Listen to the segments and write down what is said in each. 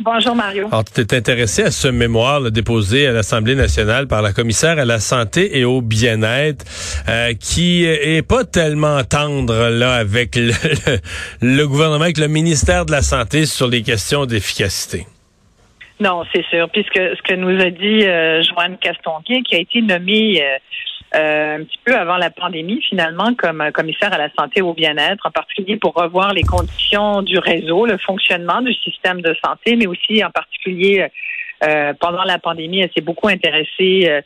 Bonjour Mario. Alors, tu t'es intéressé à ce mémoire là, déposé à l'Assemblée nationale par la commissaire à la santé et au bien-être qui est pas tellement tendre là avec le gouvernement, avec le ministère de la Santé sur les questions d'efficacité. Non, c'est sûr. Puis ce que nous a dit Joanne Castonguay, qui a été nommée un petit peu avant la pandémie, finalement, comme commissaire à la santé et au bien-être, en particulier pour revoir les conditions du réseau, le fonctionnement du système de santé, mais aussi en particulier pendant la pandémie, elle s'est beaucoup intéressée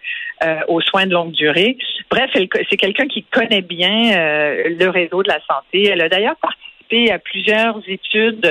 aux soins de longue durée. Bref, c'est quelqu'un qui connaît bien le réseau de la santé. Elle a d'ailleurs participé à plusieurs études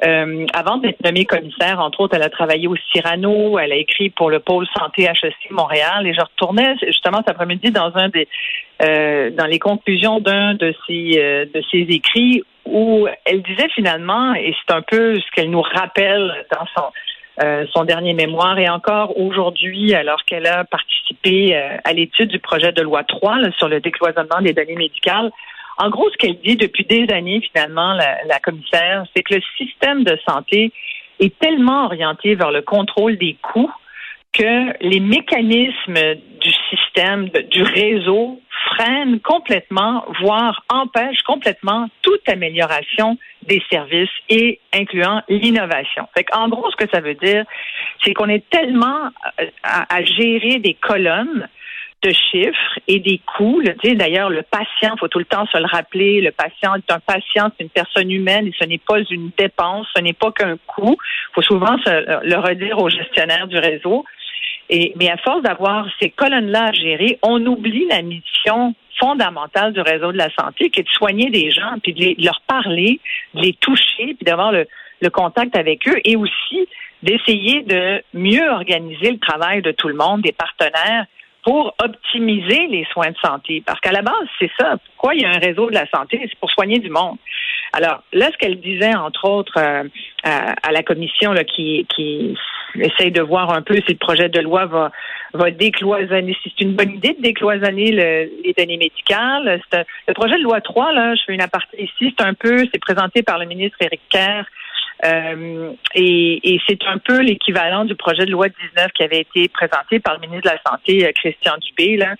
avant d'être nommée commissaire, entre autres, elle a travaillé au Cyrano, elle a écrit pour le Pôle Santé HEC Montréal, et je retournais justement cet après-midi dans dans les conclusions d'un de ses écrits où elle disait finalement, et c'est un peu ce qu'elle nous rappelle dans son dernier mémoire, et encore aujourd'hui, alors qu'elle a participé à l'étude du projet de loi 3 là, sur le décloisonnement des données médicales. En gros, ce qu'elle dit depuis des années, finalement, la commissaire, c'est que le système de santé est tellement orienté vers le contrôle des coûts que les mécanismes du système, du réseau, freinent complètement, voire empêchent complètement toute amélioration des services et incluant l'innovation. Fait qu'en gros, ce que ça veut dire, c'est qu'on est tellement à gérer des colonnes de chiffres et des coûts. Tu sais, d'ailleurs, le patient, faut tout le temps se le rappeler, le patient est un patient, c'est une personne humaine et ce n'est pas une dépense, ce n'est pas qu'un coût. Faut souvent le redire aux gestionnaires du réseau. Mais à force d'avoir ces colonnes-là à gérer, on oublie la mission fondamentale du réseau de la santé, qui est de soigner des gens, puis de leur parler, de les toucher, puis d'avoir le contact avec eux, et aussi d'essayer de mieux organiser le travail de tout le monde, des partenaires, pour optimiser les soins de santé. Parce qu'à la base, c'est ça. Pourquoi il y a un réseau de la santé? C'est pour soigner du monde. Alors, là, ce qu'elle disait, entre autres, à la commission là, qui essaye de voir un peu si le projet de loi va décloisonner, si c'est une bonne idée de décloisonner les données médicales. Le projet de loi 3, là, je fais une aparté ici, c'est présenté par le ministre Éric Kerr. Et c'est un peu l'équivalent du projet de loi 19 qui avait été présenté par le ministre de la Santé, Christian Dubé. Là.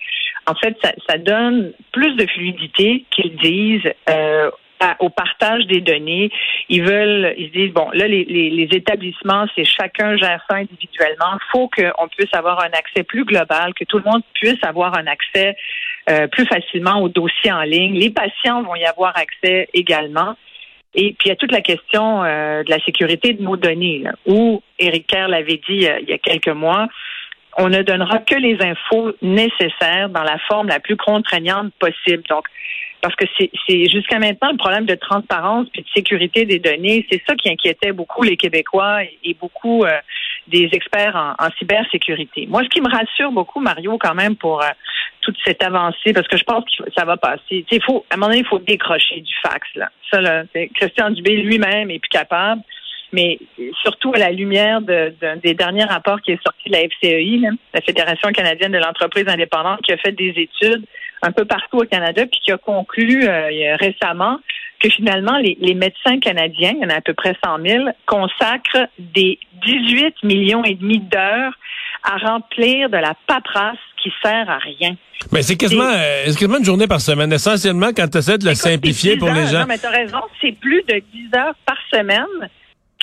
En fait, ça donne plus de fluidité qu'ils disent au partage des données. Ils disent, bon, là, les établissements, c'est chacun gère ça individuellement. Il faut qu'on puisse avoir un accès plus global, que tout le monde puisse avoir un accès plus facilement aux dossiers en ligne. Les patients vont y avoir accès également. Et puis, il y a toute la question de la sécurité de nos données, là, où Éric Kerr l'avait dit il y a quelques mois, on ne donnera que les infos nécessaires dans la forme la plus contraignante possible. Donc, parce que c'est jusqu'à maintenant le problème de transparence puis de sécurité des données, c'est ça qui inquiétait beaucoup les Québécois et beaucoup des experts en cybersécurité. Moi, ce qui me rassure beaucoup, Mario, quand même, pour toute cette avancée, parce que je pense que ça va passer. Tu sais, à un moment donné, il faut décrocher du fax. Là. Ça, là, Christian Dubé lui-même est plus capable, mais surtout à la lumière des derniers rapports qui est sorti de la FCEI, là, la Fédération canadienne de l'entreprise indépendante, qui a fait des études un peu partout au Canada, puis qui a conclu récemment que finalement, les médecins canadiens, il y en a à peu près 100 000, consacrent des 18 millions et demi d'heures à remplir de la paperasse qui sert à rien. Mais c'est quasiment une journée par semaine, essentiellement quand tu essaies de le simplifier pour les gens. Non, mais t'as raison, c'est plus de 10 heures par semaine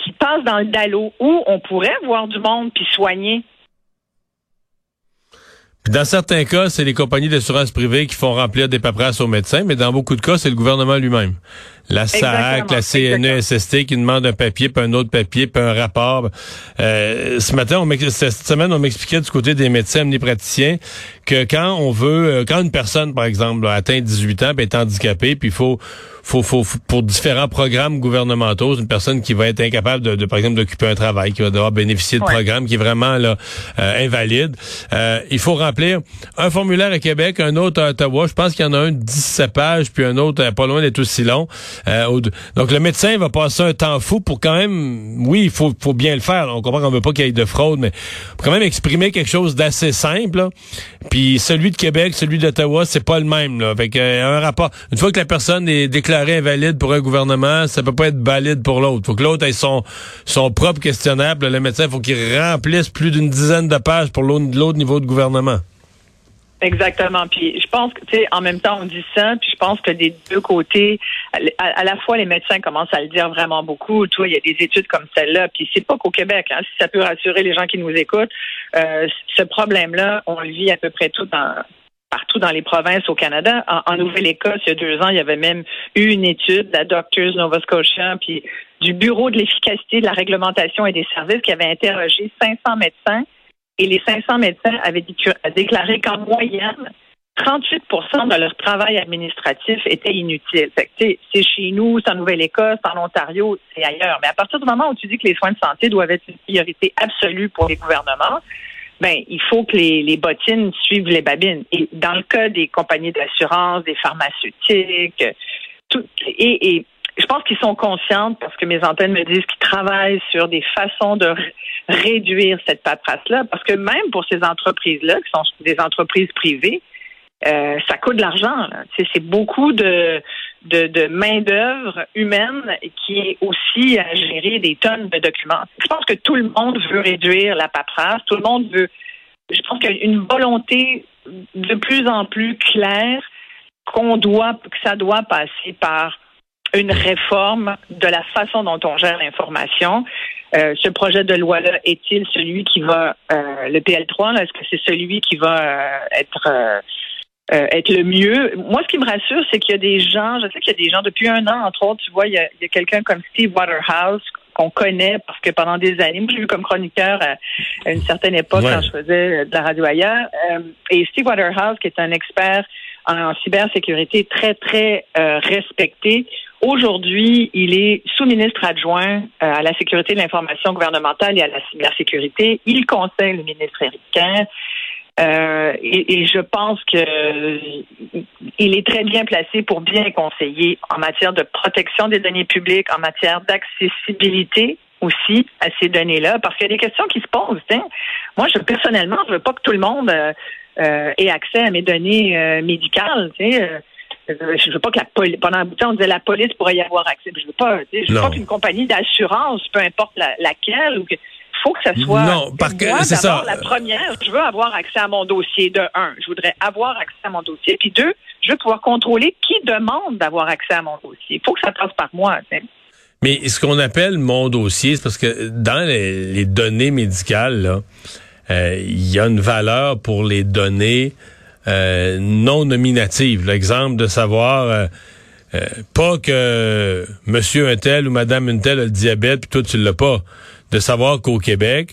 qui passent dans le dallot où on pourrait voir du monde puis soigner. Dans certains cas, c'est les compagnies d'assurance privée qui font remplir des paperasses aux médecins, mais dans beaucoup de cas, c'est le gouvernement lui-même. La SAAC, la CNESST qui demande un papier, puis un autre papier, puis un rapport. Cette semaine, on m'expliquait du côté des médecins omnipraticiens que quand une personne, par exemple, atteint 18 ans, puis est handicapée, puis il faut pour différents programmes gouvernementaux, une personne qui va être incapable de par exemple, d'occuper un travail, qui va devoir bénéficier de programmes qui est vraiment là invalide, il faut remplir un formulaire à Québec, un autre à Ottawa. Je pense qu'il y en a un de 17 pages, puis un autre pas loin d'être aussi long. Donc, le médecin va passer un temps fou pour quand même... Oui, il faut bien le faire. On comprend qu'on veut pas qu'il y ait de fraude, mais pour quand même exprimer quelque chose d'assez simple. Là. Puis celui de Québec, celui d'Ottawa, c'est pas le même. Là. Fait qu'un rapport... Une fois que la personne est déclarée invalide pour un gouvernement, ça peut pas être valide pour l'autre. Faut que l'autre ait son propre questionnaire. Là, le médecin, faut qu'il remplisse plus d'une dizaine de pages pour l'autre niveau de gouvernement. Exactement. Puis je pense que, tu sais, en même temps, on dit ça, puis je pense que des deux côtés, à la fois les médecins commencent à le dire vraiment beaucoup, tu vois, il y a des études comme celle-là, puis c'est pas qu'au Québec, hein, si ça peut rassurer les gens qui nous écoutent, ce problème-là, on le vit à peu près tout partout dans les provinces au Canada. En Nouvelle-Écosse, il y a 2 ans, il y avait même eu une étude de la Doctors Nova Scotia, puis du Bureau de l'efficacité de la réglementation et des services qui avait interrogé 500 médecins. Et les 500 médecins avaient déclaré qu'en moyenne, 38 % de leur travail administratif était inutile. Fait que, c'est chez nous, c'est en Nouvelle-Écosse, en Ontario, c'est ailleurs. Mais à partir du moment où tu dis que les soins de santé doivent être une priorité absolue pour les gouvernements, ben il faut que les bottines suivent les babines. Et dans le cas des compagnies d'assurance, des pharmaceutiques, et je pense qu'ils sont conscientes, parce que mes antennes me disent qu'ils travaillent sur des façons de réduire cette paperasse-là, parce que même pour ces entreprises-là, qui sont des entreprises privées, ça coûte de l'argent. Là. C'est beaucoup de main-d'œuvre humaine qui est aussi à gérer des tonnes de documents. Je pense que tout le monde veut réduire la paperasse, tout le monde veut... Je pense qu'il y a une volonté de plus en plus claire que ça doit passer par une réforme de la façon dont on gère l'information. Ce projet de loi-là est-il celui qui va le PL3, là, est-ce que c'est celui qui va être le mieux? Moi, ce qui me rassure, c'est qu'il y a des gens, je sais qu'il y a des gens depuis 1 an, entre autres, tu vois, il y a quelqu'un comme Steve Waterhouse qu'on connaît parce que pendant des années, moi, j'ai eu comme chroniqueur à une certaine époque quand je faisais de la radio ailleurs. Et Steve Waterhouse, qui est un expert en cybersécurité très, très respecté. Aujourd'hui, il est sous-ministre adjoint à la sécurité de l'information gouvernementale et à la cybersécurité. Il conseille le ministre Éric Kerr. Et je pense qu'il est très bien placé pour bien conseiller en matière de protection des données publiques, en matière d'accessibilité aussi à ces données-là, parce qu'il y a des questions qui se posent. Hein. Moi, personnellement, je veux pas que tout le monde ait accès à mes données médicales, tu sais. Je veux pas que pendant un bout de temps, on disait la police pourrait y avoir accès. Je veux pas qu'une compagnie d'assurance, peu importe laquelle, faut que ça soit. Non, parce que c'est ça. La première, je veux avoir accès à mon dossier. De 1, je voudrais avoir accès à mon dossier. Puis 2, je veux pouvoir contrôler qui demande d'avoir accès à mon dossier. Il faut que ça passe par moi. T'sais. Mais ce qu'on appelle mon dossier, c'est parce que dans les données médicales, là, y a une valeur pour les données. Non nominative. L'exemple de savoir pas que monsieur un tel ou madame une telle a le diabète puis toi tu l'as pas. De savoir qu'au Québec,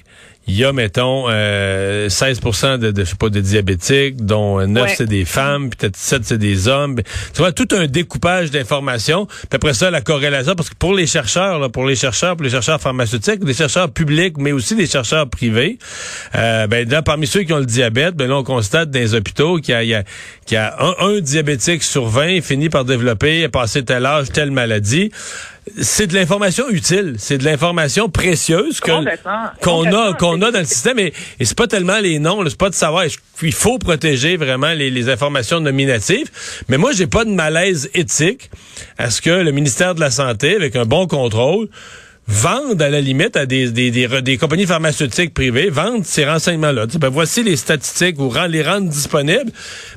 il y a, mettons, 16% de diabétiques, dont 9 c'est des femmes, puis peut-être 7 c'est des hommes. Tu vois, tout un découpage d'informations. Puis après ça, la corrélation, parce que pour les chercheurs, là, pour les chercheurs pharmaceutiques, des chercheurs publics, mais aussi des chercheurs privés, parmi ceux qui ont le diabète, ben là, on constate dans les hôpitaux qu'il y a un diabétique sur 20 finit par développer, passer tel âge, telle maladie. C'est de l'information utile, c'est de l'information précieuse qu'on a dans le système, et c'est pas tellement les noms, là, c'est pas de savoir. Il faut protéger vraiment les informations nominatives, mais moi j'ai pas de malaise éthique à ce que le ministère de la Santé, avec un bon contrôle, vende à la limite à des compagnies pharmaceutiques privées, vendent ces renseignements-là. Tu sais, voici les statistiques ou les rendent disponibles.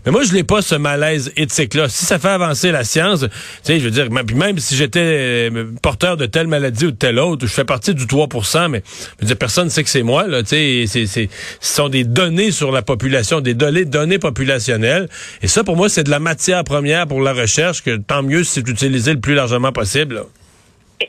Mais moi, je n'ai pas ce malaise éthique-là. Si ça fait avancer la science, tu sais, je veux dire, même si j'étais porteur de telle maladie ou de telle autre, je fais partie du 3%, mais je veux dire, personne ne sait que c'est moi, là. Tu sais, ce sont des données sur la population, des données populationnelles. Et ça, pour moi, c'est de la matière première pour la recherche, que tant mieux si c'est utilisé le plus largement possible, là.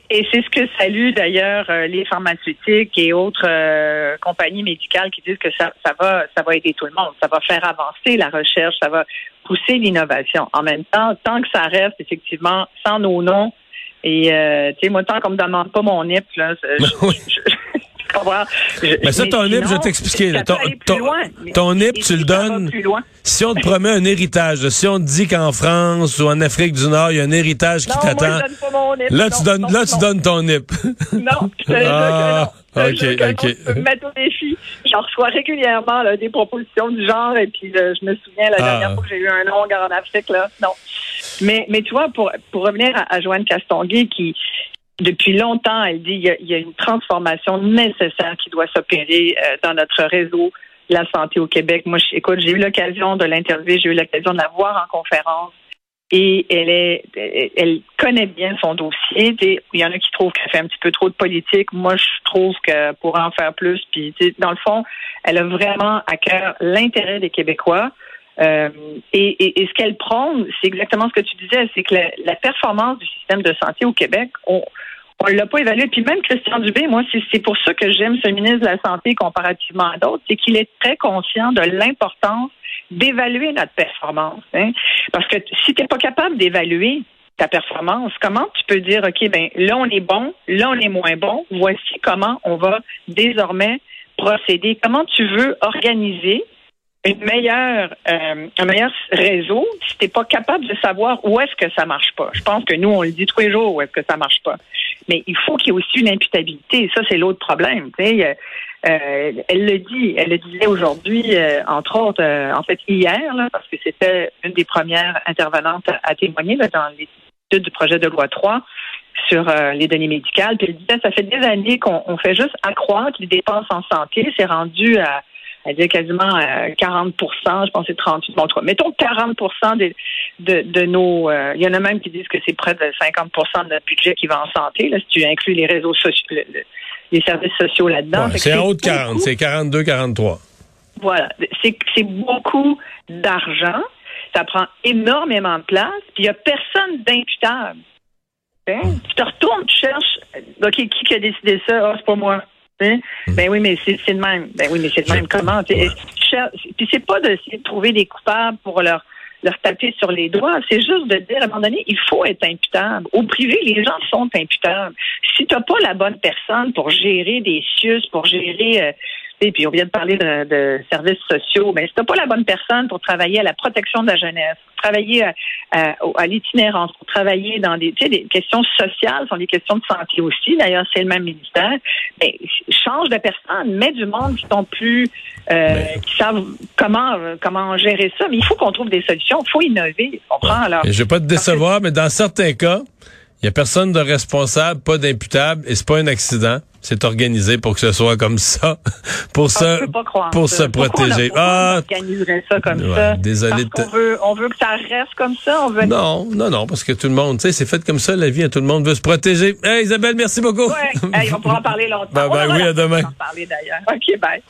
Et c'est ce que saluent d'ailleurs les pharmaceutiques et autres compagnies médicales qui disent que ça va aider tout le monde, ça va faire avancer la recherche, ça va pousser l'innovation. En même temps, tant que ça reste effectivement sans nos noms, et tu sais, moi, tant qu'on me demande pas mon IP, là, je comprends. Mais ça, ton IP, je vais t'expliquer. Ton IP, tu le donnes. Si on te promet un héritage, si on te dit qu'en France ou en Afrique du Nord, il y a un héritage qui t'attend, là, tu donnes ton IP. Non, je te le donne. OK. Je peux me mettre au défi. J'en reçois régulièrement là, des propositions du genre, et puis je me souviens la dernière fois que j'ai eu un long en Afrique, là, non. Mais tu vois, pour revenir à Joanne Castonguay, qui, depuis longtemps, elle dit il y a une transformation nécessaire qui doit s'opérer dans notre réseau de la santé au Québec. Moi, j'ai eu l'occasion de l'interviewer, j'ai eu l'occasion de la voir en conférence. Et elle connaît bien son dossier. Il y en a qui trouvent qu'elle fait un petit peu trop de politique. Moi, je trouve que pour en faire plus, puis dans le fond, elle a vraiment à cœur l'intérêt des Québécois. Et ce qu'elle prône, c'est exactement ce que tu disais, c'est que la performance du système de santé au Québec, on l'a pas évaluée. Puis même Christian Dubé, moi, c'est pour ça que j'aime ce ministre de la Santé comparativement à d'autres, c'est qu'il est très conscient de l'importance d'évaluer notre performance. Hein? Parce que si tu n'es pas capable d'évaluer ta performance, comment tu peux dire, OK, ben là, on est bon, là, on est moins bon, voici comment on va désormais procéder. Comment tu veux organiser un meilleur réseau si tu n'es pas capable de savoir où est-ce que ça ne marche pas? Je pense que nous, on le dit tous les jours, où est-ce que ça ne marche pas. Mais il faut qu'il y ait aussi une imputabilité. Ça, c'est l'autre problème. Tu sais, elle le disait aujourd'hui, entre autres, en fait hier, là, parce que c'était une des premières intervenantes à témoigner là, dans l'étude du projet de loi 3 sur les données médicales. Puis elle disait, ça fait des années qu'on fait juste accroître les dépenses en santé. C'est rendu à, elle disait quasiment 40 %, je pense que c'est 38, bon, mettons 40 % de nos... il y en a même qui disent que c'est près de 50 % de notre budget qui va en santé, là, si tu inclus les réseaux sociaux, les services sociaux là-dedans. Ouais, c'est en haut de 40, beaucoup, c'est 42, 43. Voilà, c'est beaucoup d'argent, ça prend énormément de place, puis il n'y a personne d'imputable. Hein? Tu te retournes, tu cherches, OK, qui a décidé ça? Ah, c'est pas moi. Hein? Ben oui, mais c'est le même. Ben oui, mais c'est le même. Comment? Ouais. Puis c'est pas d'essayer de trouver des coupables pour leur taper sur les doigts. C'est juste de dire, à un moment donné, il faut être imputable. Au privé, les gens sont imputables. Si t'as pas la bonne personne pour gérer des CIUSSS, pour gérer... et puis on vient de parler de services sociaux, mais si t'as pas la bonne personne pour travailler à la protection de la jeunesse, travailler à l'itinérance, pour travailler dans des questions sociales, sont des questions de santé aussi, d'ailleurs c'est le même ministère, mais change de personne, mets du monde qui sont plus qui savent comment gérer ça, mais il faut qu'on trouve des solutions, il faut innover, tu comprends? Alors, je vais pas te décevoir, mais dans certains cas, il n'y a personne de responsable, pas d'imputable, et c'est pas un accident. C'est organisé pour que ce soit comme ça, pour se protéger. Pourquoi on organiserait ça comme ça? Désolé. Parce qu'on veut que ça reste comme ça. Non, parce que tout le monde, tu sais, c'est fait comme ça la vie. Hein, tout le monde veut se protéger. Hey, Isabelle, merci beaucoup. Ouais, on pourra en parler longtemps. Ben oui, à demain. On va en parler d'ailleurs. OK, bye.